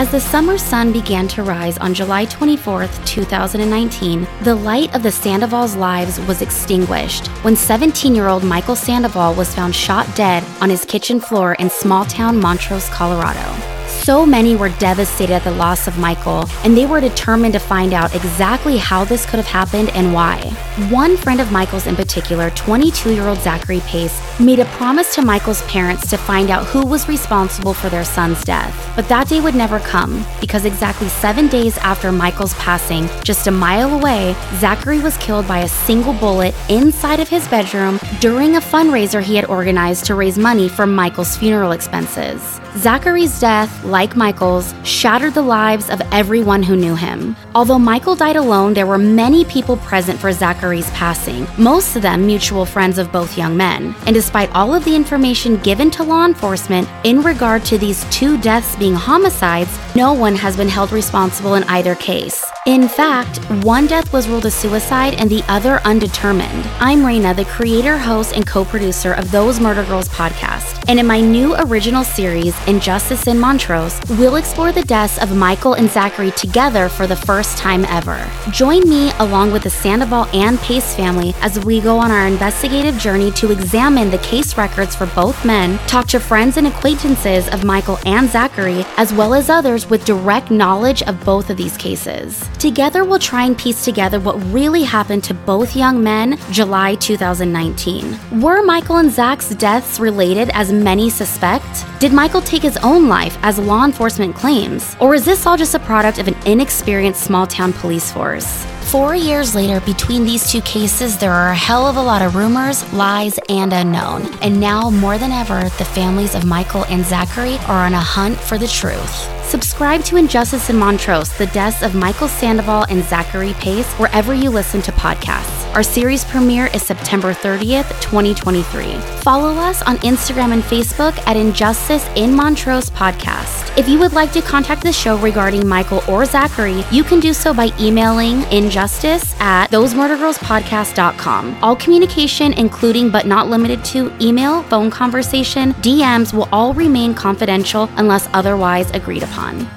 As the summer sun began to rise on July 24, 2019, the light of the Sandoval's lives was extinguished when 17-year-old Michael Sandoval was found shot dead on his kitchen floor in small-town Montrose, Colorado. So many were devastated at the loss of Michael, and they were determined to find out exactly how this could have happened and why. One friend of Michael's in particular, 22-year-old Zachary Pace, made a promise to Michael's parents to find out who was responsible for their son's death. But that day would never come, because exactly 7 days after Michael's passing, just a mile away, Zachary was killed by a single bullet inside of his bedroom during a fundraiser he had organized to raise money for Michael's funeral expenses. Zachary's death, like Michael's, shattered the lives of everyone who knew him. Although Michael died alone, there were many people present for Zachary's passing, most of them mutual friends of both young men. And despite all of the information given to law enforcement in regard to these two deaths being homicides, no one has been held responsible in either case. In fact, one death was ruled a suicide and the other undetermined. I'm Reyna, the creator, host, and co-producer of Those Murder Girls podcast. And in my new original series, Injustice in Montrose, we'll explore the deaths of Michael and Zachary together for the first time ever. Join me along with the Sandoval and Pace family as we go on our investigative journey to examine the case records for both men, talk to friends and acquaintances of Michael and Zachary, as well as others with direct knowledge of both of these cases. Together, we'll try and piece together what really happened to both young men July 2019. Were Michael and Zach's deaths related, as many suspect? Did Michael take his own life, as law enforcement claims? Or is this all just a product of an inexperienced small-town police force? 4 years later, between these two cases, there are a hell of a lot of rumors, lies, and unknown. And now, more than ever, the families of Michael and Zachary are on a hunt for the truth. Subscribe to Injustice in Montrose, the deaths of Michael Sandoval and Zachary Pace, wherever you listen to podcasts. Our series premiere is September 30th, 2023. Follow us on Instagram and Facebook at Injustice in Montrose Podcast. If you would like to contact the show regarding Michael or Zachary, you can do so by emailing injustice@thosemurdergirlspodcast.com. All communication, including but not limited to email, phone conversation, DMs, will all remain confidential unless otherwise agreed upon.